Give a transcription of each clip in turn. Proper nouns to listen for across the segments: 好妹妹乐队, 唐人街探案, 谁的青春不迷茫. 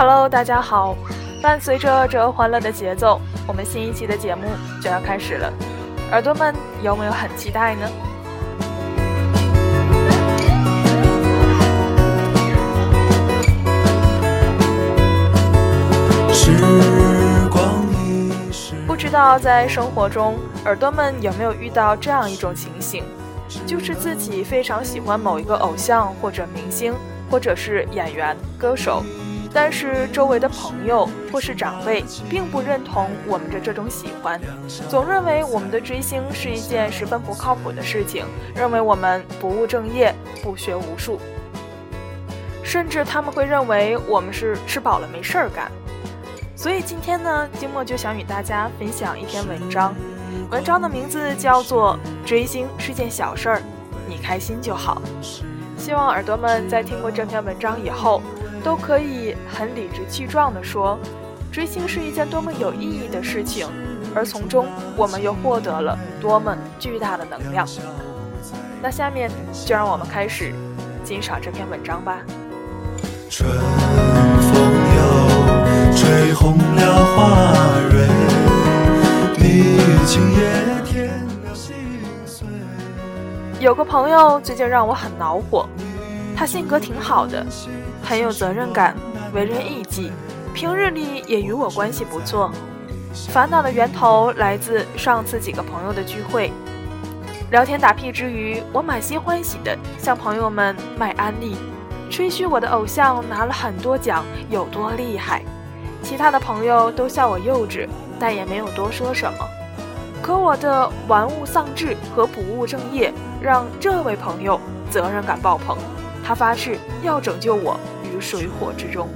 Hello， 大家好！伴随着这欢乐的节奏，我们新一期的节目就要开始了，耳朵们有没有很期待呢？不知道在生活中，耳朵们有没有遇到这样一种情形，就是自己非常喜欢某一个偶像或者明星，或者是演员、歌手，但是周围的朋友或是长辈并不认同我们的这种喜欢，总认为我们的追星是一件十分不靠谱的事情，认为我们不务正业、不学无术，甚至他们会认为我们是吃饱了没事儿干。所以今天呢，静默就想与大家分享一篇文章，文章的名字叫做《追星是件小事儿，你开心就好》。希望耳朵们在听过这篇文章以后，都可以很理直气壮地说，追星是一件多么有意义的事情，而从中我们又获得了多么巨大的能量。那下面就让我们开始欣赏这篇文章吧。春风又吹红了花蕊，你情也添了心碎。有个朋友最近让我很恼火，他性格挺好的，很有责任感，为人义气，平日里也与我关系不错。烦恼的源头来自上次几个朋友的聚会，聊天打屁之余，我满心欢喜的向朋友们卖安利，吹嘘我的偶像拿了很多奖有多厉害。其他的朋友都笑我幼稚，但也没有多说什么。可我的玩物丧志和不务正业让这位朋友责任感爆棚，他发誓要拯救我于水火之中。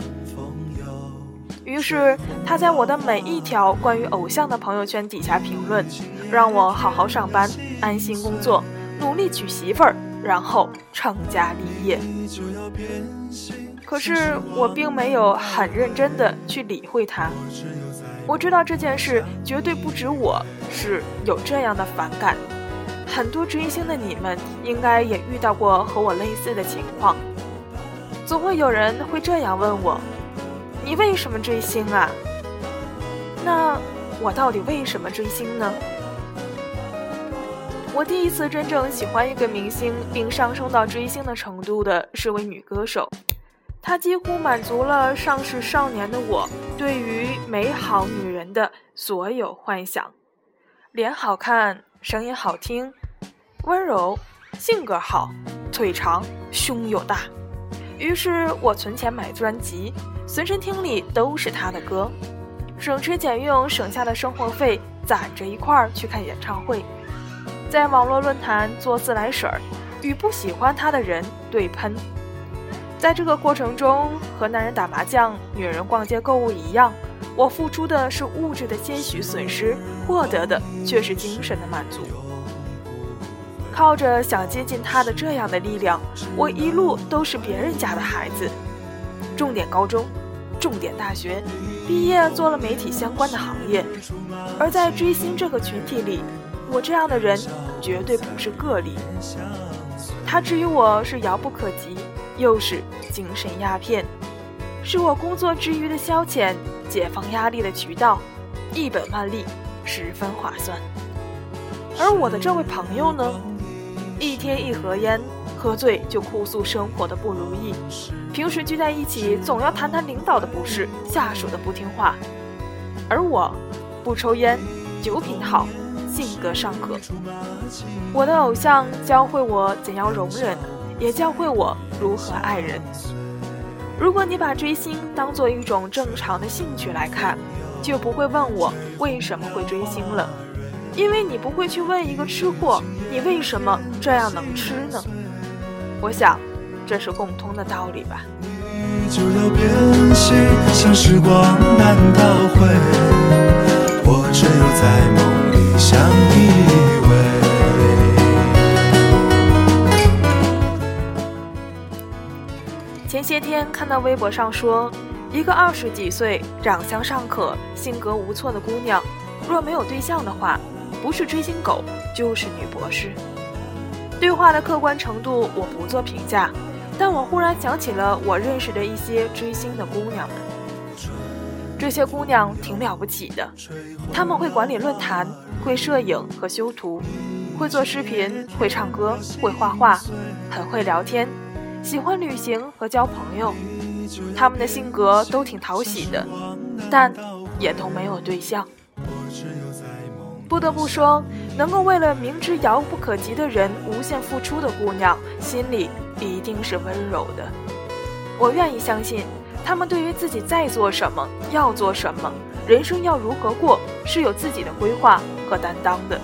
于是他在我的每一条关于偶像的朋友圈底下评论，让我好好上班，安心工作，努力娶媳妇儿，然后成家立业。可是我并没有很认真的去理会他，我知道这件事绝对不止我是有这样的反感，很多追星的你们应该也遇到过和我类似的情况。总会有人会这样问我，你为什么追星啊？那我到底为什么追星呢？我第一次真正喜欢一个明星并上升到追星的程度的是位女歌手，她几乎满足了尚是少年的我对于美好女人的所有幻想，脸好看，声音好听，温柔，性格好，腿长，胸又大。于是我存钱买专辑，随身听里都是他的歌，省吃俭用省下的生活费攒着一块儿去看演唱会，在网络论坛做自来水，与不喜欢他的人对喷。在这个过程中，和男人打麻将、女人逛街购物一样，我付出的是物质的些许损失，获得的却是精神的满足。靠着想接近他的这样的力量，我一路都是别人家的孩子，重点高中，重点大学，毕业做了媒体相关的行业。而在追星这个群体里，我这样的人绝对不是个例，他至于我是遥不可及，又是精神鸦片，是我工作之余的消遣，解放压力的渠道，一本万利，十分划算。而我的这位朋友呢，一天一盒烟，喝醉就哭诉生活的不如意，平时聚在一起总要谈谈领导的不是，下属的不听话。而我不抽烟，酒品好，性格尚可。我的偶像教会我怎样容忍，也教会我如何爱人。如果你把追星当作一种正常的兴趣来看，就不会问我为什么会追星了，因为你不会去问一个吃货，你为什么这样能吃呢？我想这是共通的道理吧。我只有在梦里相依偎。前些天看到微博上说，一个20几岁、长相尚可、性格无错的姑娘，若没有对象的话，不是追星狗就是女博士。对话的客观程度我不做评价，但我忽然想起了我认识的一些追星的姑娘们，这些姑娘挺了不起的，她们会管理论坛，会摄影和修图，会做视频，会唱歌，会画画，很会聊天，喜欢旅行和交朋友。她们的性格都挺讨喜的，但也都没有对象。不得不说，能够为了明知遥不可及的人无限付出的姑娘，心里一定是温柔的。我愿意相信，她们对于自己在做什么，要做什么，人生要如何过，是有自己的规划和担当的。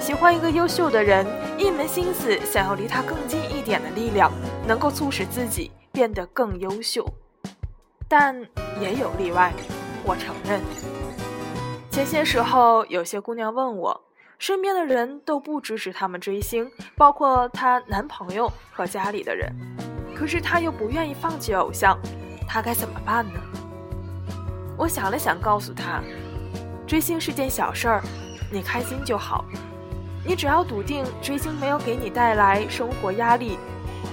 喜欢一个优秀的人，一门心思想要离他更近一点的力量，能够促使自己变得更优秀。但也有例外，我承认。前些时候，有些姑娘问我，身边的人都不支持她们追星，包括她男朋友和家里的人，可是她又不愿意放弃偶像，她该怎么办呢？我想了想，告诉她，追星是件小事儿，你开心就好。你只要笃定追星没有给你带来生活压力、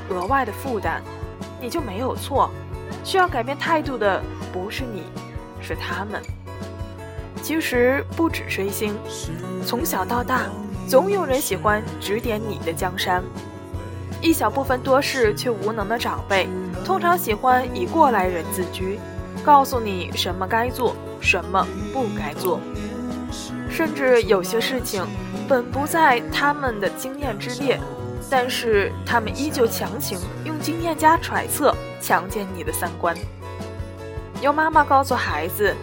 额外的负担，你就没有错。需要改变态度的不是你，是他们。其实不止追星，从小到大，总有人喜欢指点你的江山。一小部分多事却无能的长辈，通常喜欢以过来人自居，告诉你什么该做，什么不该做。甚至有些事情本不在他们的经验之列，但是他们依旧强行用经验加揣测强奸你的三观。有妈妈告诉孩子，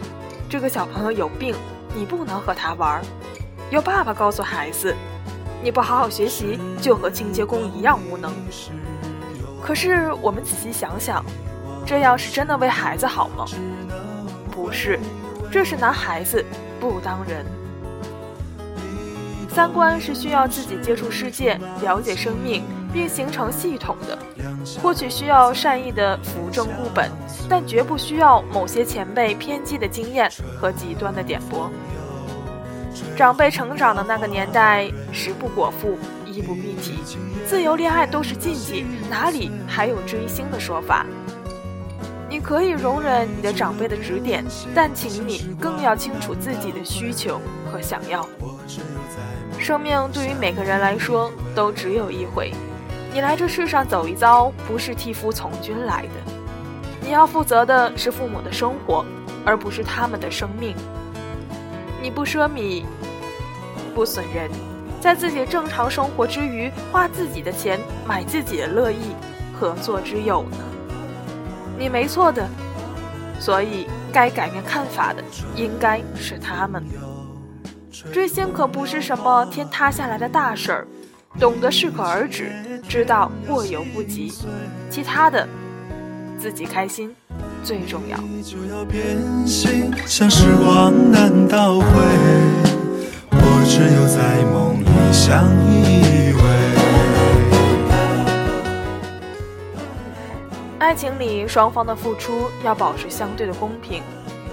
这个小朋友有病，你不能和他玩。有爸爸告诉孩子，你不好好学习就和清洁工一样无能。可是我们仔细想想，这样是真的为孩子好吗？不是，这是拿孩子不当人。三观是需要自己接触世界，了解生命，并形成系统的。或许需要善意的扶正固本，但绝不需要某些前辈偏激的经验和极端的点拨。长辈成长的那个年代，食不果腹，衣不蔽体，自由恋爱都是禁忌，哪里还有追星的说法？你可以容忍你的长辈的指点，但请你更要清楚自己的需求和想要。生命对于每个人来说都只有一回，你来这世上走一遭，不是替父从军来的。你要负责的是父母的生活，而不是他们的生命。你不奢靡，不损人，在自己正常生活之余，花自己的钱买自己的乐意，何作之有呢？你没错的，所以该改变看法的应该是他们。追星可不是什么天塌下来的大事儿，懂得适可而止，知道过犹不及，其他的自己开心最重要。你就要变心，像时光难倒回，我只有在梦里相依偎。爱情里，双方的付出要保持相对的公平，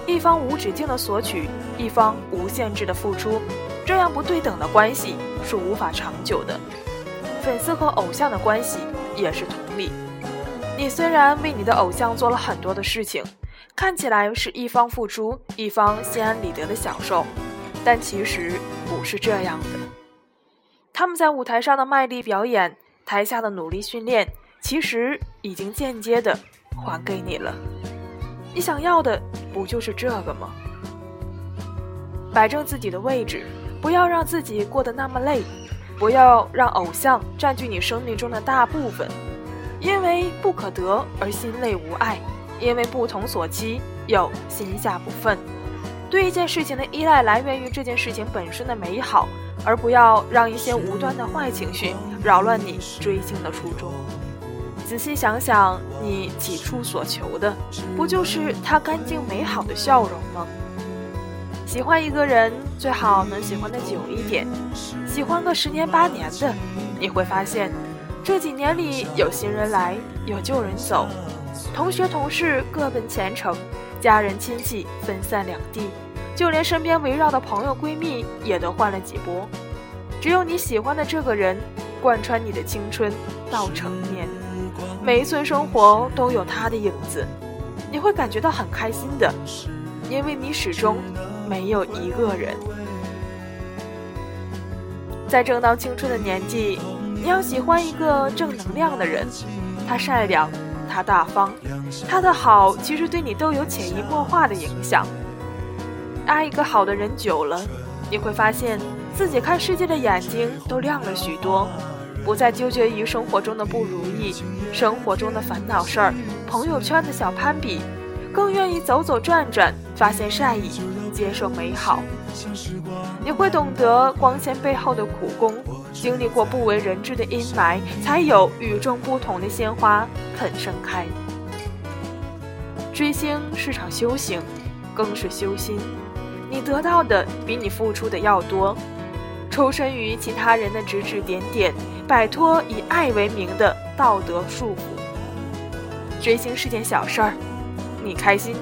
一方无止境的索取，一方无限制的付出，这样不对等的关系是无法长久的。粉丝和偶像的关系也是同理，你虽然为你的偶像做了很多的事情，看起来是一方付出，一方心安理得的享受，但其实不是这样的。他们在舞台上的卖力表演，台下的努力训练，其实已经间接的还给你了，你想要的不就是这个吗？摆正自己的位置，不要让自己过得那么累，不要让偶像占据你生命中的大部分，因为不可得而心累无碍，因为不同所期有心下不忿。对一件事情的依赖来源于这件事情本身的美好，而不要让一些无端的坏情绪扰乱你追星的初衷。仔细想想，你起初所求的不就是他干净美好的笑容吗？喜欢一个人最好能喜欢的久一点，喜欢个10年8年的，你会发现这几年里有新人来，有旧人走，同学同事各奔前程，家人亲戚分散两地，就连身边围绕的朋友闺蜜也都换了几波。只有你喜欢的这个人贯穿你的青春到成年，每一寸生活都有他的影子，你会感觉到很开心的，因为你始终没有一个人。在正当青春的年纪，你要喜欢一个正能量的人，他善良，他大方，他的好其实对你都有潜移默化的影响。爱一个好的人久了，你会发现自己看世界的眼睛都亮了许多，不再纠结于生活中的不如意，生活中的烦恼事儿，朋友圈的小攀比，更愿意走走转转，发现善意，接受美好。你会懂得光鲜背后的苦功，经历过不为人知的阴霾，才有与众不同的鲜花肯盛开。追星是场修行，更是修心。你得到的比你付出的要多，抽身于其他人的指指点点，摆脱以爱为名的道德束缚。追星是件小事儿，你开心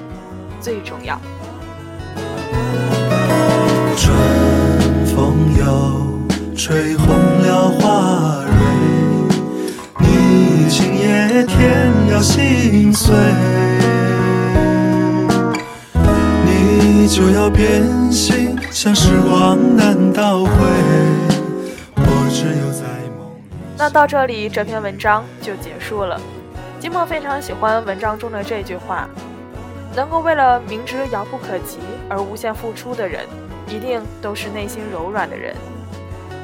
最重要。春风又吹红了花蕊，你情也添了心碎，你就要变心，像时光难倒回，我只有在梦里。那到这里，这篇文章就结束了。金墨非常喜欢文章中的这句话，能够为了明知遥不可及而无限付出的人，一定都是内心柔软的人。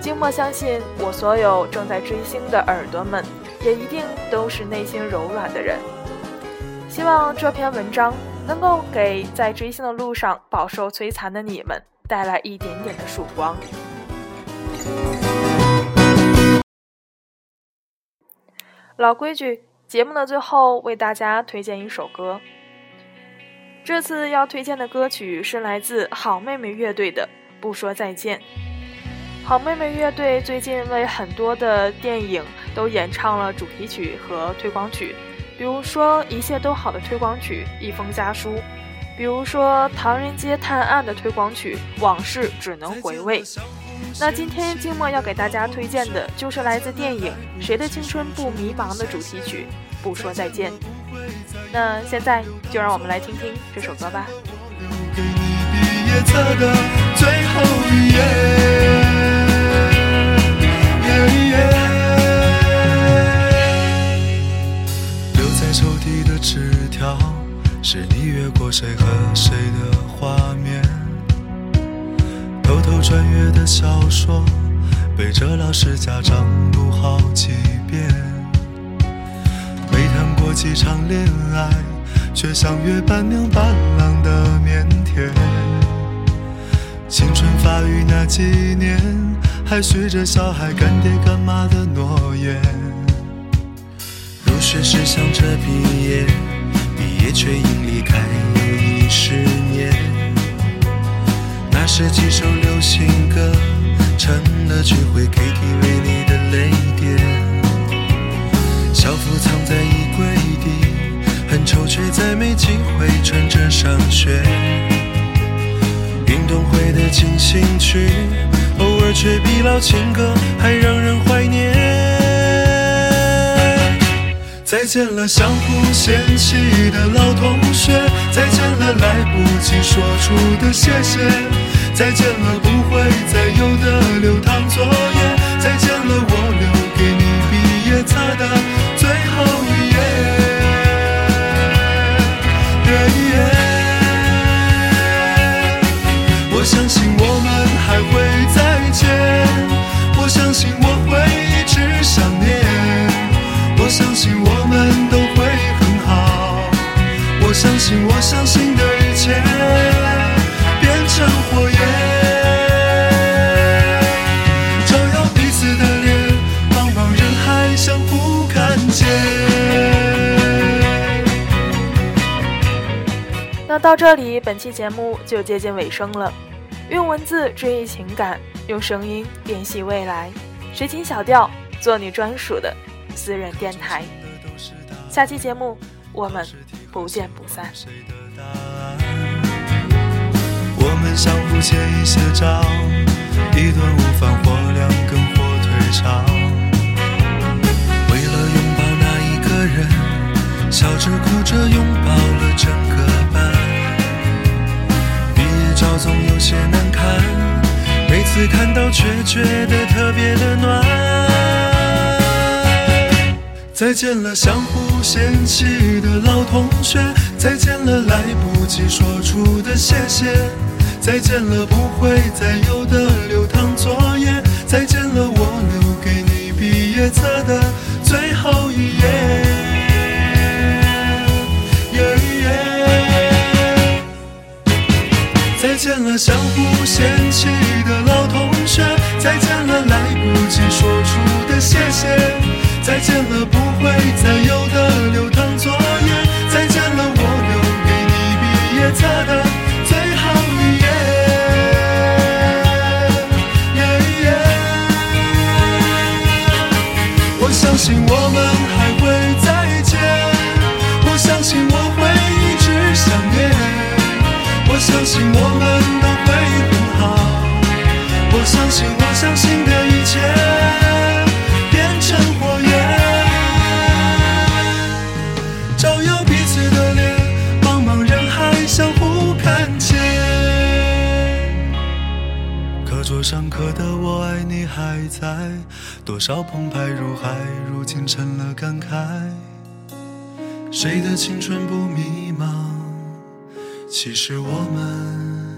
静默相信我所有正在追星的耳朵们，也一定都是内心柔软的人。希望这篇文章能够给在追星的路上饱受摧残的你们带来一点点的曙光。老规矩，节目的最后为大家推荐一首歌。这次要推荐的歌曲是来自好妹妹乐队的《不说再见》。好妹妹乐队最近为很多的电影都演唱了主题曲和推广曲，比如说《一切都好》的推广曲《一封家书》，比如说《唐人街探案》的推广曲《往事只能回味》。那今天静默要给大家推荐的就是来自电影《谁的青春不迷茫》的主题曲《不说再见》。那现在就让我们来听听这首歌吧。留在抽屉的纸条，是你越过谁和谁的画面，偷偷穿越的小说，背着老师家长读好几遍。谈过几场恋爱，却像约伴娘伴郎的腼腆。青春发育那几年，还许着小孩干爹干妈的诺言。入学时想着毕业，毕业却因离开友谊失眠。那时几首流行歌，成了聚会 KTV 里的泪点。校服藏在衣柜底，很丑却再没机会穿着上学。运动会的进行曲，偶尔却比老情歌还让人怀念。再见了相互嫌弃的老同学，再见了来不及说出的谢谢，再见了不会再有的留堂作业，再见了我留给你毕业册的最后一夜，我相信我们还会再见，我相信我会一直想念，我相信我们都会很好，我相信我相信的一切变成火焰。那到这里，本期节目就接近尾声了。用文字追忆情感，用声音辨析未来，随情小调做你专属的私人电台。下期节目我们不见不散。我们相互借一些招，一顿午饭或两根火腿肠，为了拥抱那一个人，笑着哭着拥抱了整个班。总有些难堪，每次看到却觉得特别的暖。再见了相互嫌弃的老同学，再见了来不及说出的谢谢，再见了不会再有的留堂作业，再见了我留给你毕业册的最后一页。再见了相互嫌弃的老同学，再见了来不及说出的谢谢，再见了不会再有的留堂作业，再见了我留给你毕业册的最后一页。我相信我们还会再见，我相信我会一直想念，我相信我们都会很好，我相信我相信的一切变成火焰，照耀彼此的脸，茫茫人海相互看见。课桌上刻的我爱你还在，多少澎湃如海，如今成了感慨。谁的青春不迷茫，其实我们